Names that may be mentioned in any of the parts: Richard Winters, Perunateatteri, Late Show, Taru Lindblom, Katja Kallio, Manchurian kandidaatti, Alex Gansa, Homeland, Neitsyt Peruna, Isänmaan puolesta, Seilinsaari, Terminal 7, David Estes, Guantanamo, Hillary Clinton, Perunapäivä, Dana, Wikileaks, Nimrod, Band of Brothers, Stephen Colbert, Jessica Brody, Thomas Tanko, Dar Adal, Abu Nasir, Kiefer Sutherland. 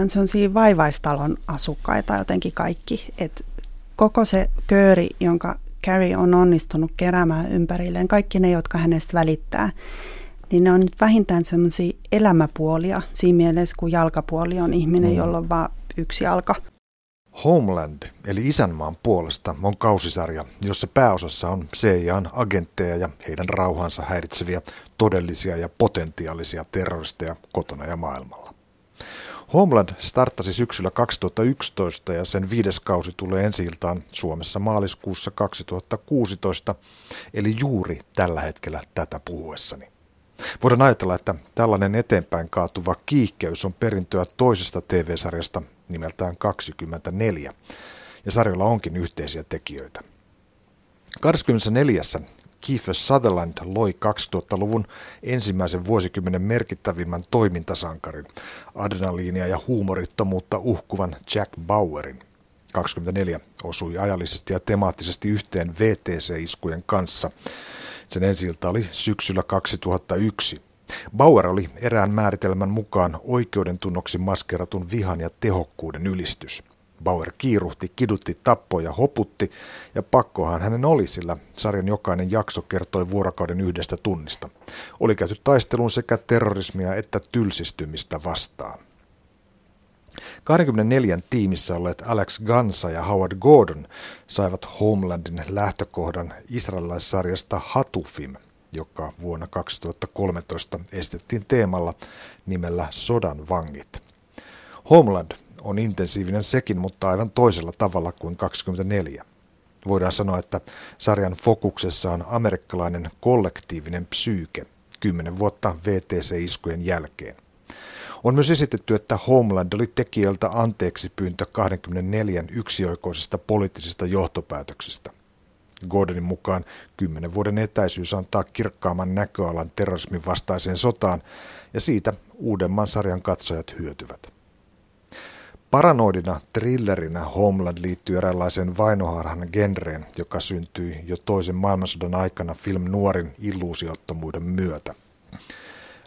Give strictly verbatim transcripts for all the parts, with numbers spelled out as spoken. on sellaisia vaivaistalon asukkaita jotenkin kaikki. Et koko se kööri, jonka Carrie on onnistunut keräämään ympärilleen, kaikki ne, jotka hänestä välittää, niin ne on nyt vähintään sellaisia elämäpuolia siinä mielessä, kun jalkapuoli on ihminen, jolla on vain yksi jalka. Homeland, eli isänmaan puolesta, on kausisarja, jossa pääosassa on C I A:n agentteja ja heidän rauhansa häiritseviä todellisia ja potentiaalisia terroristeja kotona ja maailmalla. Homeland starttasi syksyllä kaksituhattayksitoista ja sen viides kausi tulee ensi iltaan Suomessa maaliskuussa kaksituhattakuusitoista, eli juuri tällä hetkellä tätä puhuessani. Voidaan ajatella, että tällainen eteenpäin kaatuva kiihkeys on perintöä toisesta T V-sarjasta nimeltään kaksikymmentäneljä, ja sarjalla onkin yhteisiä tekijöitä. kaksikymmentäneljä. Kiefer Sutherland loi kaksituhattaluvun ensimmäisen vuosikymmenen merkittävimmän toimintasankarin, adrenaliinia ja huumorittomuutta uhkuvan Jack Bauerin. kaksikymmentäneljä osui ajallisesti ja temaattisesti yhteen V T C-iskujen kanssa. Sen ensi-ilta oli syksyllä kaksituhattayksi. Bauer oli erään määritelmän mukaan oikeudentunnoksi maskeratun vihan ja tehokkuuden ylistys. Bauer kiiruhti, kidutti, tappoi ja hoputti, ja pakkohan hänen oli, sillä sarjan jokainen jakso kertoi vuorokauden yhdestä tunnista. Oli käyty taisteluun sekä terrorismia että tylsistymistä vastaan. kaksikymmentäneljä tiimissä olleet Alex Gansa ja Howard Gordon saivat Homelandin lähtökohdan israelilaissarjasta Hatufim, joka vuonna kaksituhattakolmetoista esitettiin teemalla nimellä Sodan vangit. Homeland on intensiivinen sekin, mutta aivan toisella tavalla kuin kaksikymmentäneljä. Voidaan sanoa, että sarjan fokuksessa on amerikkalainen kollektiivinen psyyke kymmenen vuotta V T C-iskujen jälkeen. On myös esitetty, että Homeland oli tekijöiltä anteeksi pyyntö kaksikymmentäneljä yksioikoisista poliittisista johtopäätöksistä. Gordonin mukaan kymmenen vuoden etäisyys antaa kirkkaamman näköalan terrorismin vastaiseen sotaan, ja siitä uudemman sarjan katsojat hyötyvät. Paranoidina thrillerinä Homeland liittyy eräänlaiseen vainoharhan genreen, joka syntyi jo toisen maailmansodan aikana film nuorin illuusiottomuuden myötä.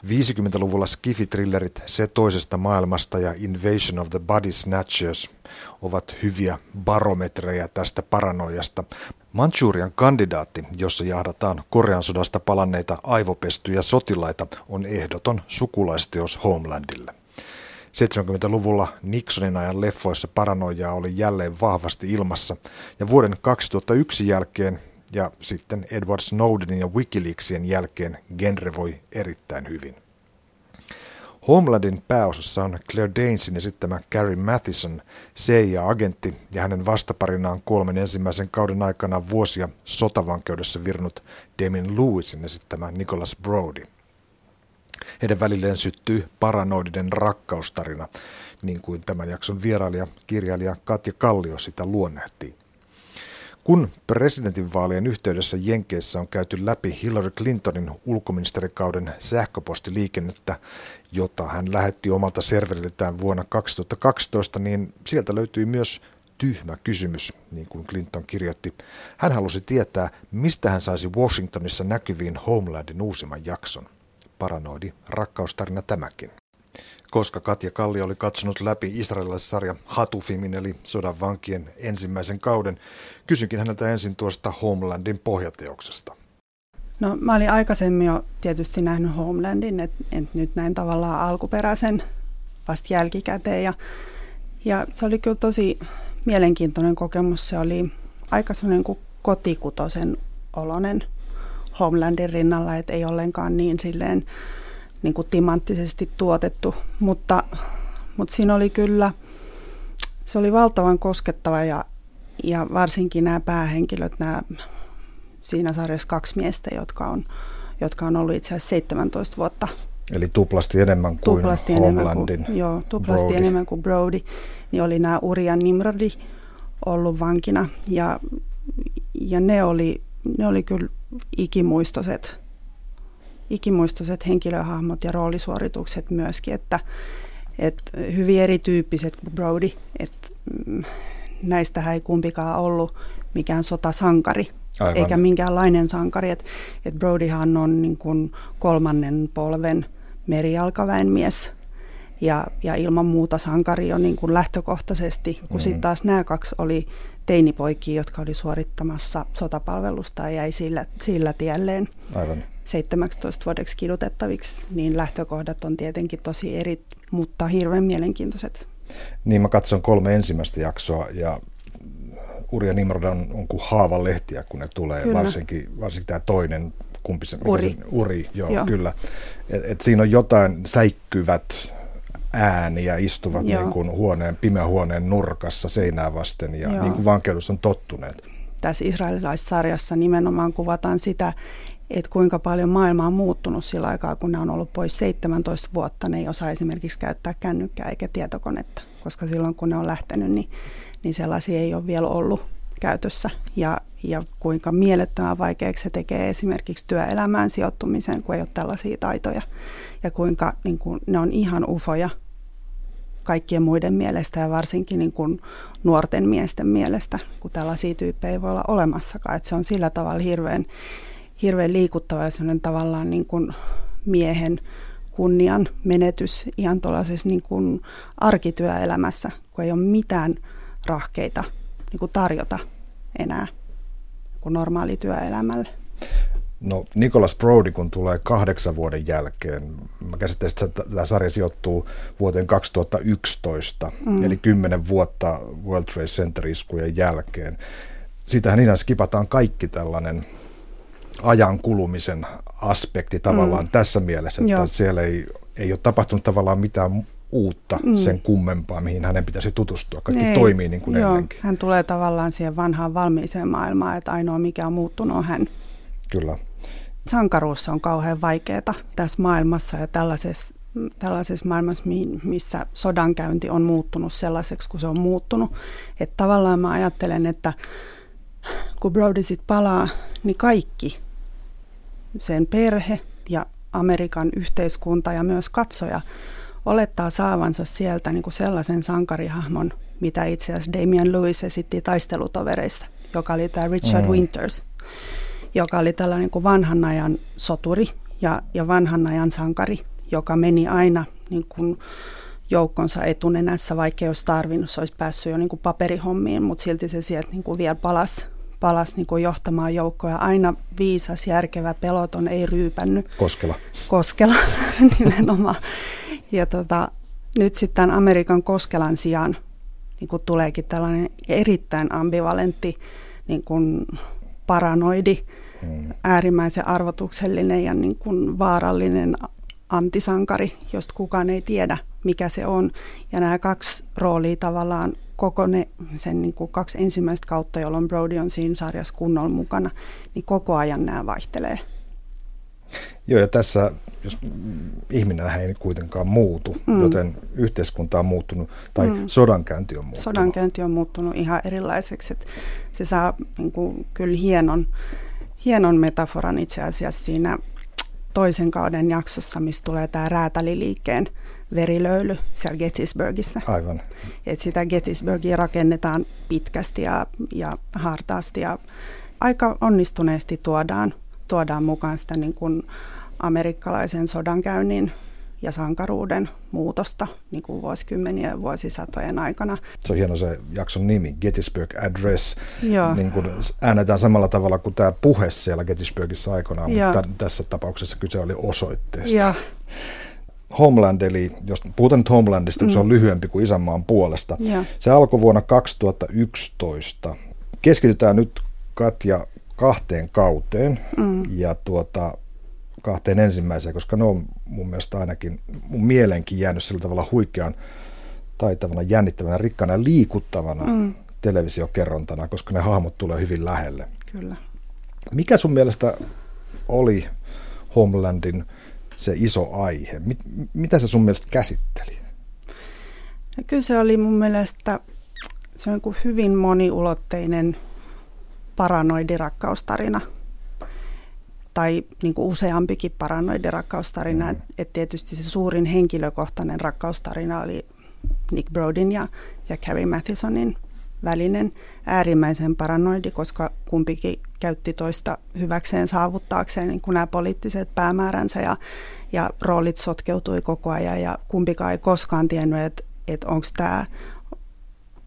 viisikymmentäluvulla skifitrillerit Se toisesta maailmasta ja Invasion of the Body Snatchers ovat hyviä barometrejä tästä paranoijasta. Manchurian kandidaatti, jossa jahdataan Korean sodasta palanneita aivopestyjä sotilaita, on ehdoton sukulaisteos Homelandille. seitsemänkymmentäluvulla Nixonin ajan leffoissa paranoijaa oli jälleen vahvasti ilmassa, ja vuoden kaksituhattayksi jälkeen ja sitten Edward Snowdenin ja Wikileaksien jälkeen genre voi erittäin hyvin. Homelandin pääosassa on Claire Danesin esittämä Carrie Mathison, C I A-agentti, ja hänen vastaparinaan kolmen ensimmäisen kauden aikana vuosia sotavankeudessa virnut Damian Lewisin esittämä Nicholas Brody. Heidän välilleen syttyy paranoidinen rakkaustarina, niin kuin tämän jakson vierailija, kirjailija Katja Kallio sitä luonnehtii. Kun presidentinvaalien yhteydessä Jenkeissä on käyty läpi Hillary Clintonin ulkoministerikauden sähköpostiliikennettä, jota hän lähetti omalta serveriltään vuonna kaksituhattakaksitoista, niin sieltä löytyi myös tyhmä kysymys, niin kuin Clinton kirjoitti. Hän halusi tietää, mistä hän saisi Washingtonissa näkyviin Homelandin uusimman jakson. Paranoidi rakkaustarina tämäkin. Koska Katja Kallio oli katsonut läpi israelilaissarja Hatufimin eli Sodan vankien ensimmäisen kauden, kysynkin häneltä ensin tuosta Homelandin pohjateoksesta. No mä olin aikaisemmin jo tietysti nähnyt Homelandin, että et nyt näin tavallaan alkuperäisen vasta jälkikäteen. Ja, ja se oli kyllä tosi mielenkiintoinen kokemus. Se oli aika sellainen kuin kotikutosen oloinen Homelandin rinnalla, että ei ollenkaan niin silleen niin kuin timanttisesti tuotettu, mutta, mutta siinä oli kyllä, se oli valtavan koskettava ja, ja varsinkin nämä päähenkilöt, nämä siinä sarjassa kaksi miestä, jotka on, jotka on ollut itse asiassa seitsemäntoista vuotta. Eli tuplasti enemmän kuin tuplasti Homelandin enemmän kuin, joo, tuplasti Brody. enemmän kuin Brody, niin oli nämä Uri ja Nimrodi ollut vankina ja, ja ne, oli, ne oli kyllä ikimuistoiset. ikimuistoiset henkilöhahmot ja roolisuoritukset myöskin, että, että hyvin erityyppiset kuin Brody, että näistähän ei kumpikaan ollut mikään sotasankari, aivan, eikä minkäänlainen sankari, että, että Brodyhan on niin kuin kolmannen polven merijalkaväenmies, Ja, ja ilman muuta sankari on niin kuin lähtökohtaisesti, kun mm-hmm. sitten taas nämä kaksi oli teinipoikia, jotka oli suorittamassa sotapalvelusta ja jäi sillä, sillä tielleen Aivan. seitsemäntoista vuodeksi kidutettaviksi, niin lähtökohdat on tietenkin tosi eri, mutta hirveän mielenkiintoiset. Niin mä katson kolme ensimmäistä jaksoa ja Uri ja Nimrod on, on kuin haavanlehtiä, kun ne tulee, varsinkin, varsinkin tämä toinen. Kumpi se, uri. Se, uri, joo, joo. Kyllä. Et, et siinä on jotain säikkyvät ääniä, istuvat niin kuin huoneen, pimeän huoneen nurkassa seinää vasten ja joo. niin kuin vankeudessa on tottuneet. Tässä israelilaissarjassa nimenomaan kuvataan sitä, että kuinka paljon maailma on muuttunut sillä aikaa, kun ne on ollut pois seitsemäntoista vuotta. Ne ei osaa esimerkiksi käyttää kännykkää eikä tietokonetta, koska silloin kun ne on lähtenyt, niin, niin sellaisia ei ole vielä ollut käytössä ja, ja kuinka mielettömän vaikeaksi se tekee esimerkiksi työelämään sijoittumiseen, kun ei ole tällaisia taitoja ja kuinka niin kuin, ne on ihan ufoja kaikkien muiden mielestä ja varsinkin niin kuin, nuorten miesten mielestä, kun tällaisia tyyppejä ei voi olla olemassakaan. Et se on sillä tavalla hirveän, hirveän liikuttava ja sellainen tavallaan niin kuin, miehen kunnian menetys ihan tuollaisessa niin kuin, arkityöelämässä, kun ei ole mitään rahkeita niin kuin tarjota enää kuin normaali työelämälle. No Nicholas Brody, kun tulee kahdeksan vuoden jälkeen, mä käsittelen, että tämä sarja sijoittuu vuoteen kaksituhattayksitoista, mm. eli kymmenen vuotta World Trade Center-iskujen jälkeen. Siitähän ihan skipataan kaikki tällainen ajan kulumisen aspekti tavallaan mm. tässä mielessä, että Joo. siellä ei, ei ole tapahtunut tavallaan mitään uutta mm. sen kummempaa, mihin hänen pitäisi tutustua. Kaikki Ei, toimii niin kuin joo, ennenkin. Hän tulee tavallaan siihen vanhaan valmiiseen maailmaan, että ainoa mikä on muuttunut on hän. Kyllä. Sankaruus on kauhean vaikeaa tässä maailmassa ja tällaisessa, tällaisessa maailmassa, missä sodankäynti on muuttunut sellaiseksi, kun se on muuttunut. Että tavallaan mä ajattelen, että kun Brody sit palaa, niin kaikki, sen perhe ja Amerikan yhteiskunta ja myös katsoja, olettaa saavansa sieltä niin kuin sellaisen sankarihahmon, mitä itse asiassa Damian Lewis esitti Taistelutovereissa, joka oli tämä Richard mm. Winters, joka oli tällainen niin kuin vanhan ajan soturi ja, ja vanhan ajan sankari, joka meni aina niin kuin joukkonsa etunenässä, vaikka ei olisi tarvinnut, se olisi päässyt jo niin kuin paperihommiin, mutta silti se sieltä niin kuin vielä palasi. palasi niin kuin johtamaan joukkoja. Aina viisas, järkevä, peloton, ei ryypännyt. Koskela. Koskela, nimenomaan. Ja tota, nyt sitten Amerikan Koskelan sijaan niin kuin tuleekin tällainen erittäin ambivalentti, niin kuin paranoidi, hmm. äärimmäisen arvotuksellinen ja niin kuin vaarallinen antisankari, josta kukaan ei tiedä, mikä se on. Ja nämä kaksi roolia tavallaan koko ne, sen niin kuin kaksi ensimmäistä kautta, jolloin Brody on siinä sarjassa kunnolla mukana, niin koko ajan nämä vaihtelee. Joo, ja tässä, jos ihminen ei kuitenkaan muutu, mm. joten yhteiskunta on muuttunut, tai mm. sodankäynti on muuttunut. Sodankäynti on muuttunut ihan erilaiseksi. Että se saa niin kuin, kyllä hienon, hienon metaforan itse asiassa siinä toisen kauden jaksossa, missä tulee tämä räätäliliikkeen verilöyly siellä Gettysburgissa. Aivan. Et sitä Gettysburgia rakennetaan pitkästi ja, ja hartaasti ja aika onnistuneesti tuodaan, tuodaan mukaan sitä niin kuin amerikkalaisen sodankäynnin ja sankaruuden muutosta niin kuin vuosikymmenien ja vuosisatojen aikana. Se on hieno se jakson nimi, Gettysburg Address. Niin kuin äänetään samalla tavalla kuin tämä puhe siellä Gettysburgissa aikanaan, Joo. mutta tässä tapauksessa kyse oli osoitteesta. Joo. Homeland, eli jos puhutaan nyt Homelandista, mm. se on lyhyempi kuin Isänmaan puolesta. Ja. Se alkoi vuonna kaksituhattayksitoista. Keskitytään nyt Katja kahteen kauteen mm. ja tuota, kahteen ensimmäiseen, koska ne on mun mielestä ainakin mun mielenkin jäänyt sillä tavalla huikean taitavana, jännittävänä, rikkana, liikuttavana mm. televisiokerrontana, koska ne hahmot tulee hyvin lähelle. Kyllä. Mikä sun mielestä oli Homelandin se iso aihe? Mit, mitä se sun mielestä käsitteli? No kyllä se oli mun mielestä se on kuin hyvin moniulotteinen paranoidirakkaustarina. Tai niin kuin useampikin paranoidirakkaustarina. Mm-hmm. Et tietysti se suurin henkilökohtainen rakkaustarina oli Nick Brodyn ja, ja Carrie Mathisonin välinen, äärimmäisen paranoidi, koska kumpikin käytti toista hyväkseen saavuttaakseen niin kuin nämä poliittiset päämääränsä ja, ja roolit sotkeutui koko ajan ja kumpikaan ei koskaan tiennyt, että, että onko tämä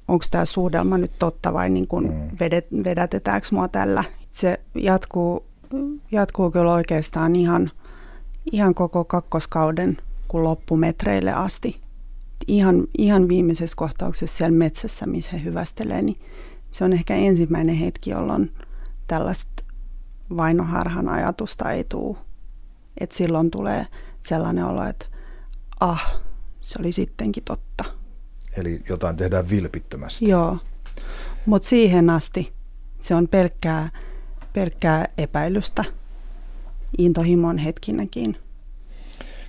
onko tämä suhdelma nyt totta vai niin kuin mm. vedet, vedätetäänkö mua tällä. Se jatkuu, jatkuu kyllä oikeastaan ihan, ihan koko kakkoskauden kun loppumetreille asti. Ihan, ihan viimeisessä kohtauksessa siellä metsässä, missä he hyvästelee, niin se on ehkä ensimmäinen hetki, jolloin tällaista vainoharhan ajatusta ei tule. Et silloin tulee sellainen olo, että ah, se oli sittenkin totta. Eli jotain tehdään vilpittömästi. Joo, mutta siihen asti se on pelkkää, pelkkää epäilystä, intohimon hetkinäkin.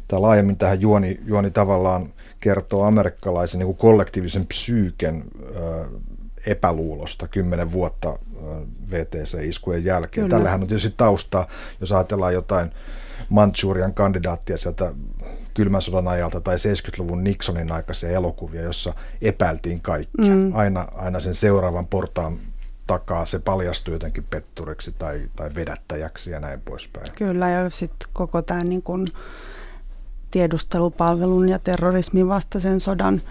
Tämä laajemmin tähän juoni, juoni tavallaan kertoo amerikkalaisen niin kuin kollektiivisen psyyken ö, epäluulosta kymmenen vuotta ö, V T C-iskujen jälkeen. Kyllä. Tällähän on tietysti taustaa, jos ajatellaan jotain Manchurian kandidaattia sieltä kylmän sodan ajalta tai seitsemänkymmentäluvun Nixonin aikaisia elokuvia, jossa epäiltiin kaikkia. Mm. Aina, aina sen seuraavan portaan takaa se paljastui jotenkin pettureksi tai, tai vedättäjäksi ja näin poispäin. Kyllä, ja sitten koko tämä niin kuin tiedustelupalvelun ja terrorismin vastaisen sodan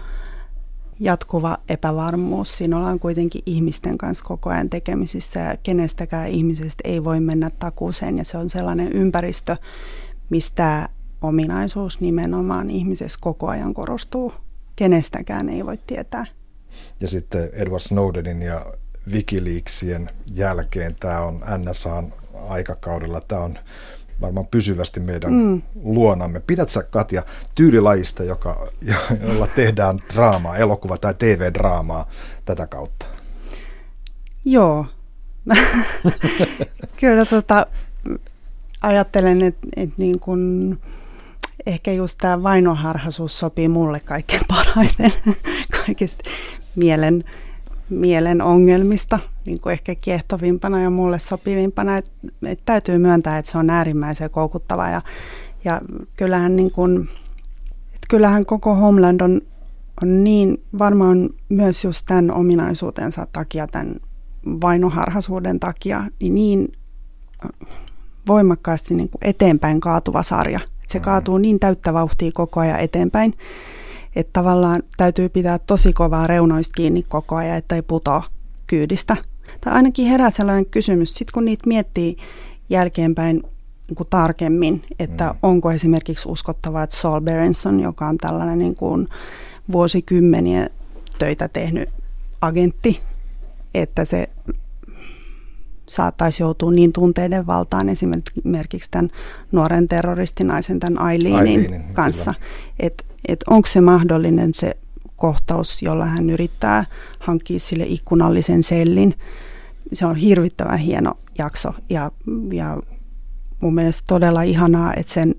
jatkuva epävarmuus. Siinä ollaan kuitenkin ihmisten kanssa koko ajan tekemisissä ja kenestäkään ihmisestä ei voi mennä takuuseen. Ja se on sellainen ympäristö, mistä ominaisuus nimenomaan ihmisessä koko ajan korostuu. Kenestäkään ei voi tietää. Ja sitten Edward Snowdenin ja Wikileaksien jälkeen tämä on N S A:n aikakaudella. Tämä on varmaan pysyvästi meidän mm. luonamme. Pidätkö, Katja, tyylilajista, joka, jolla tehdään draamaa, elokuva- tai T V-draamaa tätä kautta? Joo. Kyllä tota, ajattelen, että et niin kun ehkä just tämä vainoharhaisuus sopii mulle kaikkein parhaiten kaikista mielen, mielen ongelmista. Niin kuin ehkä kiehtovimpana ja mulle sopivimpana, että et täytyy myöntää, että se on äärimmäisen koukuttava. Ja, ja kyllähän, niin kun, et kyllähän koko Homeland on, on niin varmaan myös just tämän ominaisuutensa takia, tämän vainoharhaisuuden takia, niin, niin voimakkaasti niin kuin eteenpäin kaatuva sarja. Et se kaatuu niin täyttä vauhtia koko ajan eteenpäin, että tavallaan täytyy pitää tosi kovaa reunoista kiinni koko ajan, että ei putoa kyydistä. Tai ainakin herää sellainen kysymys, sit kun niitä miettii jälkeenpäin niin kuin tarkemmin, että mm. onko esimerkiksi uskottavaa, että Saul Berenson, joka on tällainen niin kuin vuosikymmeniä töitä tehnyt agentti, että se saattaisi joutua niin tunteiden valtaan esimerkiksi tämän nuoren terroristinaisen, tämän Aileenin kanssa, että et onko se mahdollinen se kohtaus, jolla hän yrittää hankkia sille ikkunallisen sellin. Se on hirvittävän hieno jakso ja, ja mun mielestä todella ihanaa, että sen,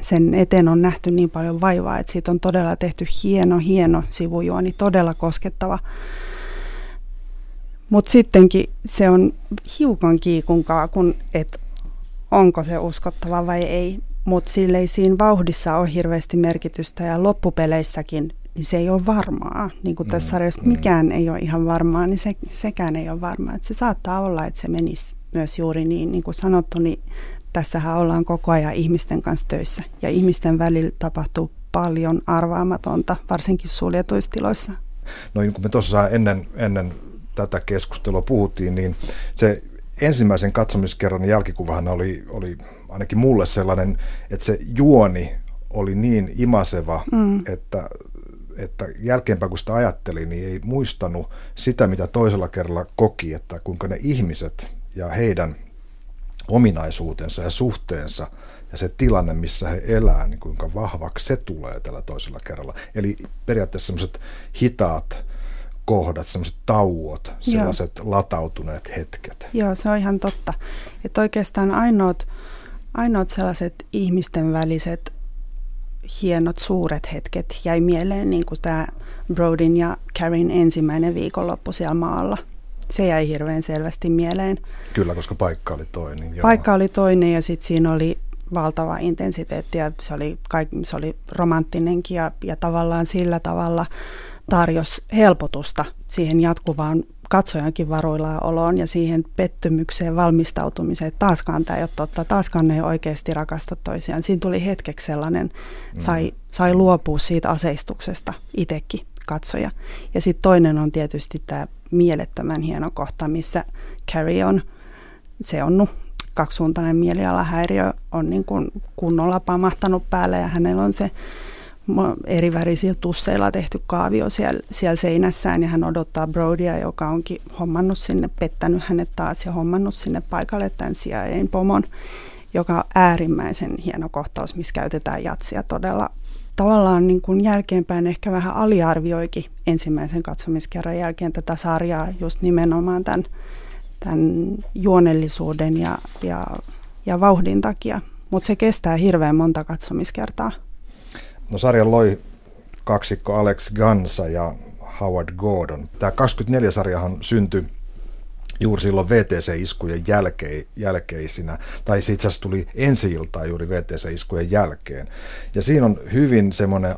sen eteen on nähty niin paljon vaivaa, että siitä on todella tehty hieno, hieno sivujuoni, todella koskettava. Mutta sittenkin se on hiukan kiikunkaa, kun et onko se uskottava vai ei, mutta sille ei siinä vauhdissa ole hirveästi merkitystä ja loppupeleissäkin niin se ei ole varmaa. Niin kuin tässä sarjassa mikään ei ole ihan varmaa, niin se, sekään ei ole varmaa. Et se saattaa olla, että se menisi myös juuri niin. Niin kuin sanottu, niin tässähän ollaan koko ajan ihmisten kanssa töissä. Ja ihmisten välillä tapahtuu paljon arvaamatonta, varsinkin suljetuissa tiloissa. No niin kuin me tuossa ennen, ennen tätä keskustelua puhuttiin, niin se ensimmäisen katsomiskerran jälkikuvahan oli, oli ainakin mulle sellainen, että se juoni oli niin imaseva, mm. että... että jälkeenpäin kun sitä ajatteli, niin ei muistanut sitä, mitä toisella kerralla koki, että kuinka ne ihmiset ja heidän ominaisuutensa ja suhteensa ja se tilanne, missä he elää, niin kuinka vahvaksi se tulee tällä toisella kerralla. Eli periaatteessa sellaiset hitaat kohdat, sellaiset tauot, sellaiset Joo. latautuneet hetket. Joo, se on ihan totta. Että oikeastaan ainoat, ainoat sellaiset ihmisten väliset hienot suuret hetket jäi mieleen, niin kuin tämä Brodyn ja Carrien ensimmäinen viikonloppu siellä maalla. Se jäi hirveän selvästi mieleen. Kyllä, koska paikka oli toinen. Joo. Paikka oli toinen ja sitten siinä oli valtava intensiteetti ja se oli, kaik- se oli romanttinenkin ja, ja tavallaan sillä tavalla tarjosi helpotusta siihen jatkuvaan katsojankin varuillaan oloon ja siihen pettymykseen valmistautumiseen, että taaskaan tämä ei ole totta, taaskaan ne ei oikeasti rakasta toisiaan. Siinä tuli hetkeksi sellainen, sai, sai luopua siitä aseistuksesta itsekin katsoja. Ja sitten toinen on tietysti tämä mielettömän hieno kohta, missä Carrie on seonnut. Kaksisuuntainen mielialahäiriö on niin kuin kunnolla pamahtanut päälle ja hänellä on se eri värisillä tusseilla tehty kaavio siellä, siellä seinässään ja hän odottaa Brodia, joka onkin hommannut sinne, pettänyt hänet taas ja hommannut sinne paikalle tämän C I A:n pomon, joka on äärimmäisen hieno kohtaus, missä käytetään jatsia todella tavallaan niin kuin jälkeenpäin ehkä vähän aliarvioikin ensimmäisen katsomiskerran jälkeen tätä sarjaa just nimenomaan tämän tämän juonellisuuden ja, ja, ja vauhdin takia, mutta se kestää hirveän monta katsomiskertaa. No sarjan loi kaksikko Alex Gansa ja Howard Gordon. Tämä kaksikymmentäneljä-sarjahan syntyi juuri silloin V T C-iskujen jälke, jälkeisinä, tai se itse asiassa tuli ensi-iltaa juuri V T C-iskujen jälkeen. Ja siinä on hyvin semmoinen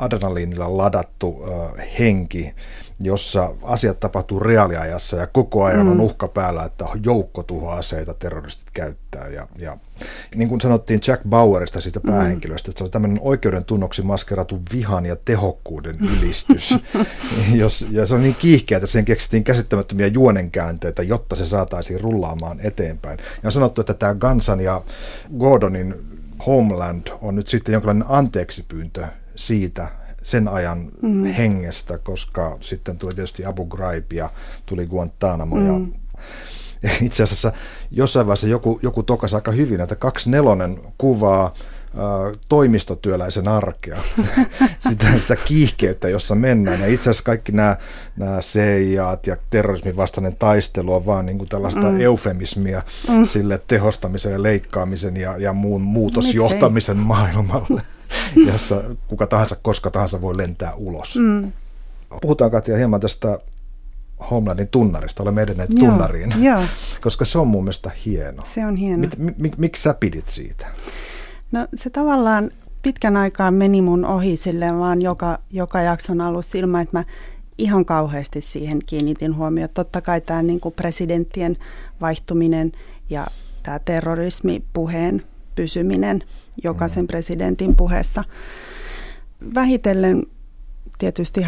adrenaliinilla ladattu äh, henki, jossa asiat tapahtuu reaaliajassa ja koko ajan on uhka päällä, että joukkotuhoaseita terroristit käyttää. Ja, ja niin kuin sanottiin Jack Bauerista, siitä päähenkilöstä, että se on tämmöinen oikeuden tunnoksi maskerattu vihan ja tehokkuuden ylistys. Jos, ja se on niin kiihkeä, että siihen keksittiin käsittämättömiä juonenkäänteitä, jotta se saataisiin rullaamaan eteenpäin. Ja on sanottu, että tämä Gansan ja Gordonin Homeland on nyt sitten jonkinlainen anteeksipyyntö siitä, sen ajan mm. hengestä, koska sitten tuli tietysti Abu Ghraib ja tuli Guantanamo. Mm. Ja itse asiassa jossain vaiheessa joku, joku tokasi aika hyvin, että kaksi nelonen kuvaa äh, toimistotyöläisen arkea, sitä, sitä kiihkeyttä, jossa mennään. Ja itse asiassa kaikki nämä, nämä C I A:t ja terrorismin vastainen taistelu on vaan niin kuin tällaista mm. eufemismia mm. sille tehostamisen ja leikkaamisen ja, ja muun muutosjohtamisen Miksei? maailmalle, jossa kuka tahansa, koska tahansa voi lentää ulos. Mm. Puhutaan, Katja, hieman tästä Homelandin tunnarista. Olemme edenneet joo, tunnariin, joo. koska se on mun mielestä hieno. Se on hieno. Mit, mi, mi, miksi sä pidit siitä? No se tavallaan pitkän aikaa meni mun ohi silleen vaan joka, joka jakson alussa ilman, että mä ihan kauheasti siihen kiinnitin huomiota. Totta kai tämä niin kuin presidenttien vaihtuminen ja tämä terrorismipuheen pysyminen jokaisen presidentin puheessa. Vähitellen tietysti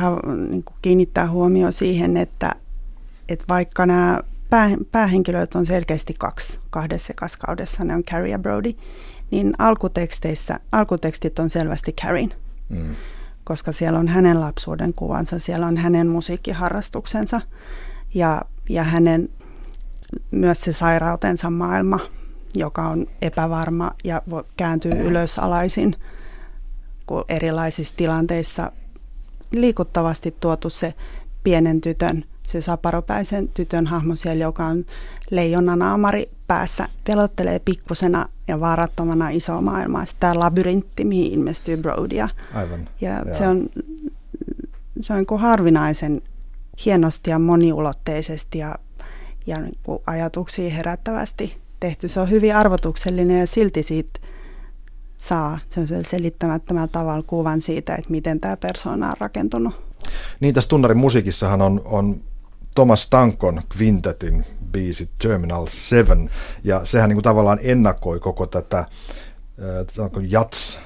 niin kuin kiinnittää huomio siihen, että, että vaikka nämä pää, päähenkilöt on selkeästi kaksi kahdessa kaskaudessa, ne on Carrie ja Brody, niin alkuteksteissä, alkutekstit on selvästi Carrien, mm. koska siellä on hänen lapsuuden kuvansa, siellä on hänen musiikkiharrastuksensa ja, ja hänen myös se sairautensa maailma, joka on epävarma ja kääntyy ylösalaisin, kun erilaisissa tilanteissa liikuttavasti tuotu se pienen tytön, se saparopäisen tytön hahmo siellä, joka on leijonan aamari päässä, pelottelee pikkusena ja vaarattomana isoa maailmaa. Sitten tämä labyrintti, mihin ilmestyy Brodia. Aivan. Ja ja. Se on, se on niin kuin harvinaisen hienosti ja moniulotteisesti ja, ja niin kuin ajatuksia herättävästi tehty. Se on hyvin arvotuksellinen ja silti siitä saa selittämättömällä tavalla kuvan siitä, että miten tämä persoona on rakentunut. Niin, tässä tunnarin musiikissahan on, on Thomas Tankon kvintetin biisi Terminal seitsemän, ja sehän niin kuin tavallaan ennakoi koko tätä jats,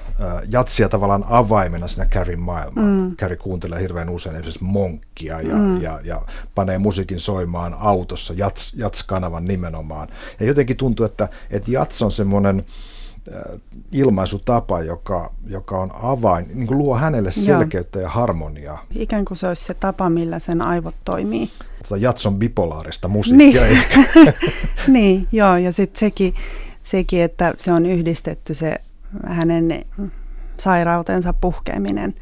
jatsia tavallaan avaimena siinä Carrien maailmaan. Mm. Carrie kuuntelee hirveän usein esimerkiksi Monkkia ja, mm. ja, ja panee musiikin soimaan autossa, jats, jats-kanavan nimenomaan. Ja jotenkin tuntuu, että, että jats on semmoinen ilmaisutapa, joka, joka on avain, niin kuin luo hänelle selkeyttä Joo. ja harmoniaa. Ikään kuin se olisi se tapa, millä sen aivot toimii. Jats on bipolaarista musiikkia niin. ehkä. niin, joo, ja sitten sekin Sekin, että se on yhdistetty se hänen sairautensa puhkeaminen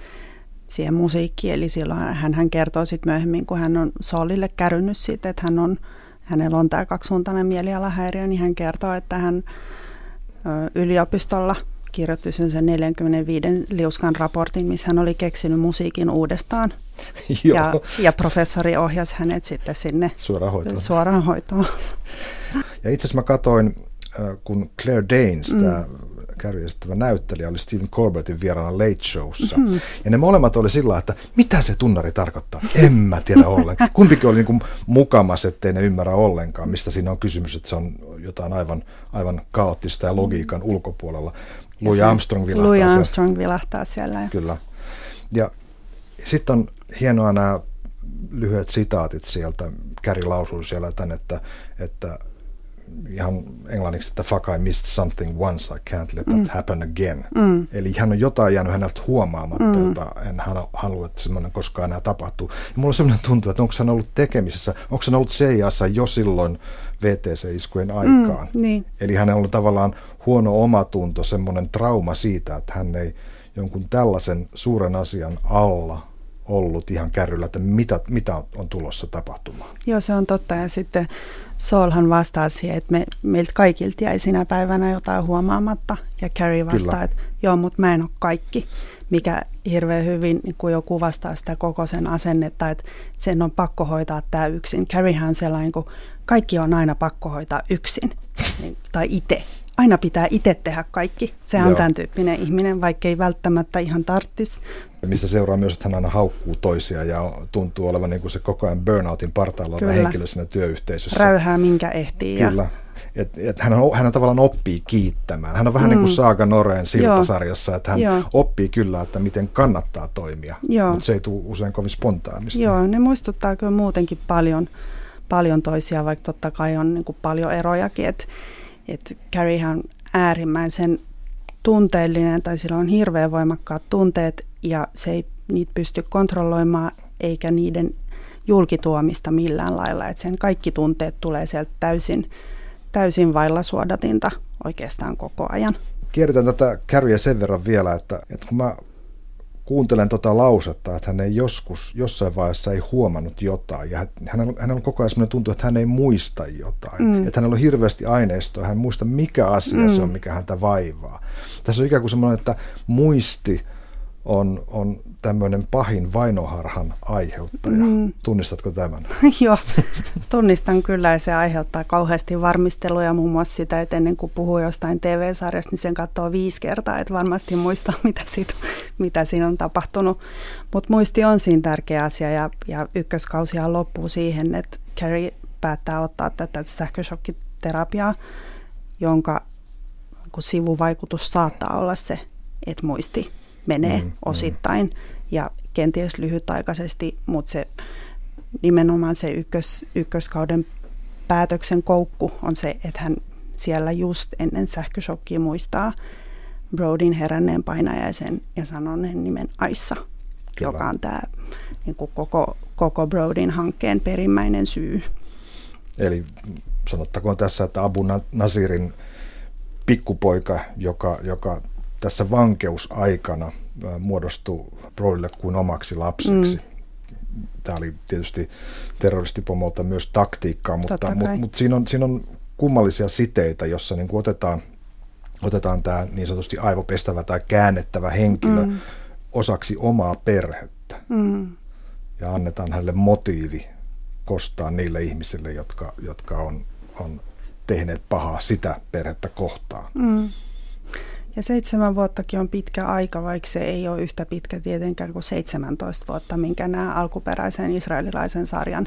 siihen musiikkiin. Eli silloin hän, hän kertoo sitten myöhemmin, kun hän on Saulille kärrynyt siitä, että hän on, hänellä on tämä kaksisuuntainen mielialahäiriö, niin hän kertoo, että hän yliopistolla kirjoitti sen neljänkymmenenviiden liuskan raportin, missä hän oli keksinyt musiikin uudestaan. ja, ja professori ohjasi hänet sitten sinne suoraan hoitoon. Suoraan hoitoon. ja itse asiassa mä katsoin, kun Claire Danes, mm. tämä Carrey esittävä näyttelijä oli Stephen Colbertin vieraana Late Showssa. Mm-hmm. Ja ne molemmat oli sillä, että mitä se tunnari tarkoittaa? En mä tiedä ollenkaan. Kumpikin oli niin kuin mukamas, ettei ne ymmärrä ollenkaan, mistä siinä on kysymys, että se on jotain aivan, aivan kaoottista ja logiikan ulkopuolella. Louis Armstrong vilahtaa Louis siellä. Armstrong vilahtaa siellä. Kyllä. Ja sitten on hienoa nämä lyhyet sitaatit sieltä. Carrey lausui siellä tän, että, että ihan englanniksi, että fuck I missed something once, I can't let that mm. happen again. Mm. Eli hän on jotain jäänyt häneltä huomaamatta, mm. jota en halua, että semmoinen koskaan enää tapahtuu. Ja mulla on semmoinen tuntuu, että onko hän ollut tekemisissä, onko hän ollut C I A:ssa jo silloin V T C-iskujen aikaan. Mm, niin. Eli hänellä on tavallaan huono omatunto, semmoinen trauma siitä, että hän ei jonkun tällaisen suuren asian alla ollut ihan kärryllä, että mitä, mitä on tulossa tapahtumaan. Joo, se on totta. Ja sitten Saulhan vastaa siihen, että me, meiltä kaikilta jäi sinä päivänä jotain huomaamatta. Ja Carrey vastaa, kyllä, että joo, mutta mä en ole kaikki, mikä hirveän hyvin, kun joku vastaa sitä koko sen asennetta, että sen on pakko hoitaa tämä yksin. Carreyhän on sellainen, kun kaikki on aina pakko hoitaa yksin tai itse. Aina pitää itse tehdä kaikki. Se on tämän tyyppinen ihminen, vaikka ei välttämättä ihan tarttisi. Missä seuraa myös, että hän aina haukkuu toisia ja tuntuu olevan niin kuin se koko ajan burnoutin partaalla oleva henkilö siinä työyhteisössä. Räyhää minkä ehtii. Kyllä. Ja Et, et hän, on, hän on tavallaan oppii kiittämään. Hän on vähän mm. niin kuin Saaga Noreen Siltasarjassa, että hän Joo. oppii kyllä, että miten kannattaa toimia, Joo. mutta se ei tule usein kovin spontaanista. Joo, ne muistuttaa kyllä muutenkin paljon, paljon toisia, vaikka totta kai on niin kuin paljon erojakin, että Että Carreyhän on äärimmäisen tunteellinen, tai sillä on hirveän voimakkaat tunteet, ja se ei niitä pysty kontrolloimaan, eikä niiden julkituomista millään lailla. Että sen kaikki tunteet tulee sieltä täysin, täysin vailla suodatinta oikeastaan koko ajan. Kierretään tätä Carreyä sen verran vielä, että, että kun mä kuuntelen tota lausetta, että hän ei joskus, jossain vaiheessa ei huomannut jotain, ja hänellä, hänellä on koko ajan sellainen tuntuu, että hän ei muista jotain, mm. että hänellä on hirveästi aineistoa, hän muista mikä asia mm. se on, mikä häntä vaivaa. Tässä on ikään kuin semmoinen, että muisti on, on tämmöinen pahin vainoharhan aiheuttaja. Mm. Tunnistatko tämän? Joo, tunnistan kyllä, ja se aiheuttaa kauheasti varmisteluja, muun muassa sitä, että ennen kuin puhuu jostain T V-sarjasta, niin sen katsoo viisi kertaa, että varmasti muistaa, mitä, siitä, mitä siinä on tapahtunut. Mutta muisti on siinä tärkeä asia, ja, ja ykköskausihan loppuu siihen, että Carrey päättää ottaa tätä sähköshokkiterapiaa, jonka kun sivuvaikutus saattaa olla se, että muisti menee mm, osittain mm. ja kenties lyhytaikaisesti, mutta se, nimenomaan se ykkös, ykköskauden päätöksen koukku on se, että hän siellä just ennen sähköshokkia muistaa Brodyn heränneen painajaisen ja sanoneen nimen Aissa, kyllä, joka on tämä niin kuin koko, koko Brodyn hankkeen perimmäinen syy. Eli sanottakoon tässä, että Abu Nasirin pikkupoika, joka, joka tässä vankeusaikana muodostui Brodylle kuin omaksi lapseksi. Mm. Tämä oli tietysti terroristipomolta myös taktiikkaa, mutta, mutta, mutta siinä, on, siinä on kummallisia siteitä, jossa niin kuin otetaan, otetaan tämä niin sanotusti aivopestävä tai käännettävä henkilö mm. osaksi omaa perhettä mm. ja annetaan hänelle motiivi kostaa niille ihmisille, jotka, jotka on, on tehneet pahaa sitä perhettä kohtaan. Mm. Ja seitsemän vuottakin on pitkä aika, vaikka se ei ole yhtä pitkä tietenkään kuin seitsemäntoista vuotta, minkä nämä alkuperäisen israelilaisen sarjan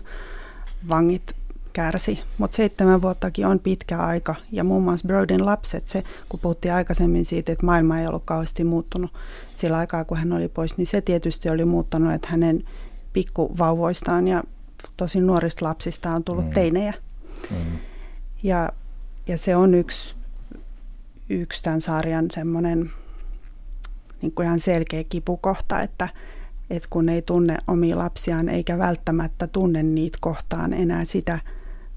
vangit kärsi. Mutta seitsemän vuottakin on pitkä aika, ja muun muassa Brodyn lapset, se, kun puhuttiin aikaisemmin siitä, että maailma ei ollut kauheasti muuttunut sillä aikaa, kun hän oli pois, niin se tietysti oli muuttanut, että hänen pikkuvauvoistaan ja tosi nuorista lapsista on tullut mm. teinejä. Mm. Ja, ja se on yksi... yksi tämän sarjan semmoinen niin kuin ihan selkeä kipukohta, että, että kun ei tunne omia lapsiaan eikä välttämättä tunne niitä kohtaan enää sitä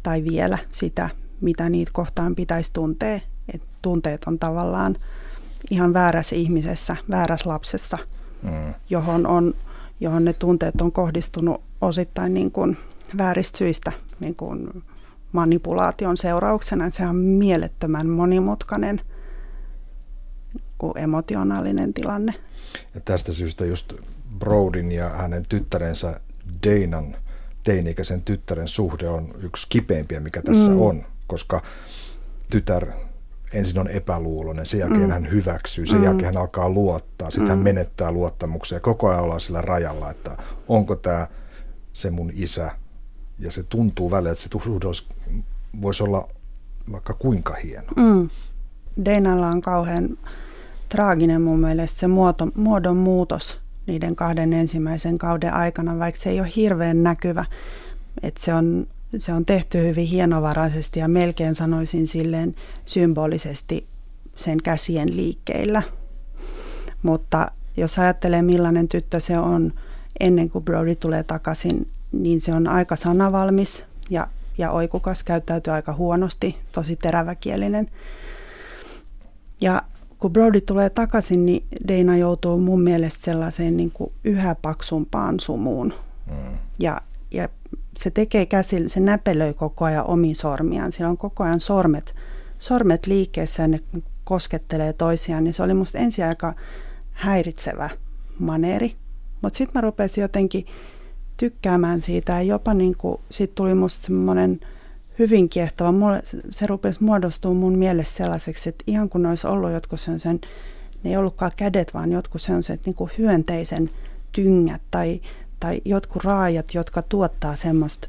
tai vielä sitä, mitä niitä kohtaan pitäisi tuntea. Et tunteet on tavallaan ihan väärässä ihmisessä, väärässä lapsessa, mm. johon, on, johon ne tunteet on kohdistunut osittain niin kuin vääristä syistä, niin kuin manipulaation seurauksena. Se on mielettömän monimutkainen emotionaalinen tilanne. Ja tästä syystä just Brodyn ja hänen tyttärensä Danan, teini-ikäisen tyttären suhde on yksi kipeimpiä, mikä tässä mm. on, koska tytär ensin on epäluuloinen, sen jälkeen mm. hän hyväksyy, sen mm. jälkeen hän alkaa luottaa, sitten mm. hän menettää luottamuksen ja koko ajan ollaan sillä rajalla, että onko tämä se mun isä. Ja se tuntuu välillä, että se suhde voisi olla vaikka kuinka hieno. Mm. Deinalla on kauhean traaginen mun mielestä se muoto, muodon muutos niiden kahden ensimmäisen kauden aikana, vaikka se ei ole hirveän näkyvä, että se on... Se on tehty hyvin hienovaraisesti ja melkein sanoisin silleen symbolisesti sen käsien liikkeillä. Mutta jos ajattelee millainen tyttö se on ennen kuin Brody tulee takaisin, niin se on aika sanavalmis ja, ja oikukas, käyttäytyy aika huonosti, tosi teräväkielinen. Ja kun Brody tulee takaisin, niin Dana joutuu mun mielestä sellaiseen niin kuin yhä paksumpaan sumuun mm. ja, ja se tekee käsillä, se näpelöi koko ajan omiin sormiaan. Sillä on koko ajan sormet, sormet liikkeessä ja ne koskettelee toisiaan. Niin se oli musta ensin aika häiritsevä maneeri. Mutta sitten mä rupesin jotenkin tykkäämään siitä. Ja jopa niinku, siitä tuli musta semmoinen hyvin kiehtova. Mulle se rupesi muodostumaan mun mielessä sellaiseksi, että ihan kun olisi ollut jotkut sen, sen ne ei ollutkaan kädet, vaan jotkut sellaiset niinku hyönteisen tyngät tai... tai jotkut raajat, jotka tuottaa semmoista